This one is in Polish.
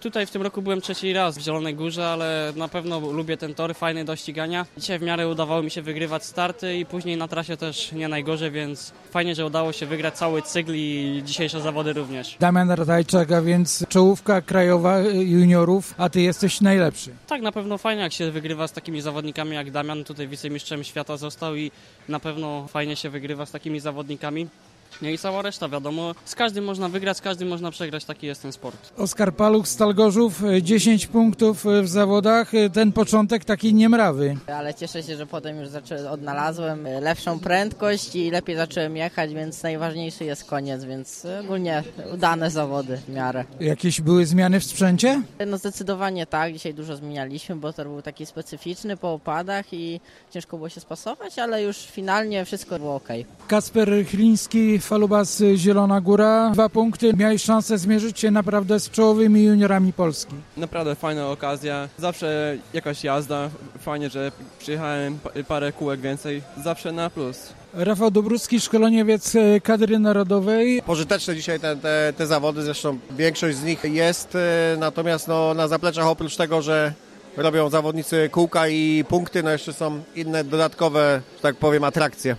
Tutaj w tym roku byłem trzeci raz w Zielonej Górze, ale na pewno lubię ten tor, fajny do ścigania. Dzisiaj w miarę udawało mi się wygrywać starty i później na trasie też nie najgorzej, więc fajnie, że udało się wygrać cały cykl i dzisiejsze zawody również. Damian Ratajczak, a więc czołówka krajowa juniorów, a ty jesteś najlepszy. Tak, na pewno fajnie jak się wygrywa z takimi zawodnikami jak Damian, tutaj wicemistrzem świata został i na pewno fajnie się wygrywa z takimi zawodnikami. Nie i cała reszta, wiadomo, z każdym można wygrać, z każdym można przegrać, taki jest ten sport. Oskar Paluch, Stal Gorzów, 10 punktów w zawodach, ten początek taki niemrawy. Ale cieszę się, że potem już odnalazłem lepszą prędkość i lepiej zacząłem jechać, więc najważniejszy jest koniec, więc ogólnie udane zawody w miarę. Jakieś były zmiany w sprzęcie? No zdecydowanie tak, dzisiaj dużo zmienialiśmy, bo to był taki specyficzny po opadach i ciężko było się spasować, ale już finalnie wszystko było okej. Kacper Rychliński, Falubaz Zielona Góra, 2 punkty. Miałeś szansę zmierzyć się naprawdę z czołowymi juniorami Polski. Naprawdę fajna okazja, zawsze jakaś jazda, fajnie, że przyjechałem parę kółek więcej, zawsze na plus. Rafał Dobruski, szkoleniowiec Kadry Narodowej. Pożyteczne dzisiaj te zawody, zresztą większość z nich jest, natomiast no, na zapleczach oprócz tego, że robią zawodnicy kółka i punkty, no jeszcze są inne dodatkowe, że tak powiem, atrakcje.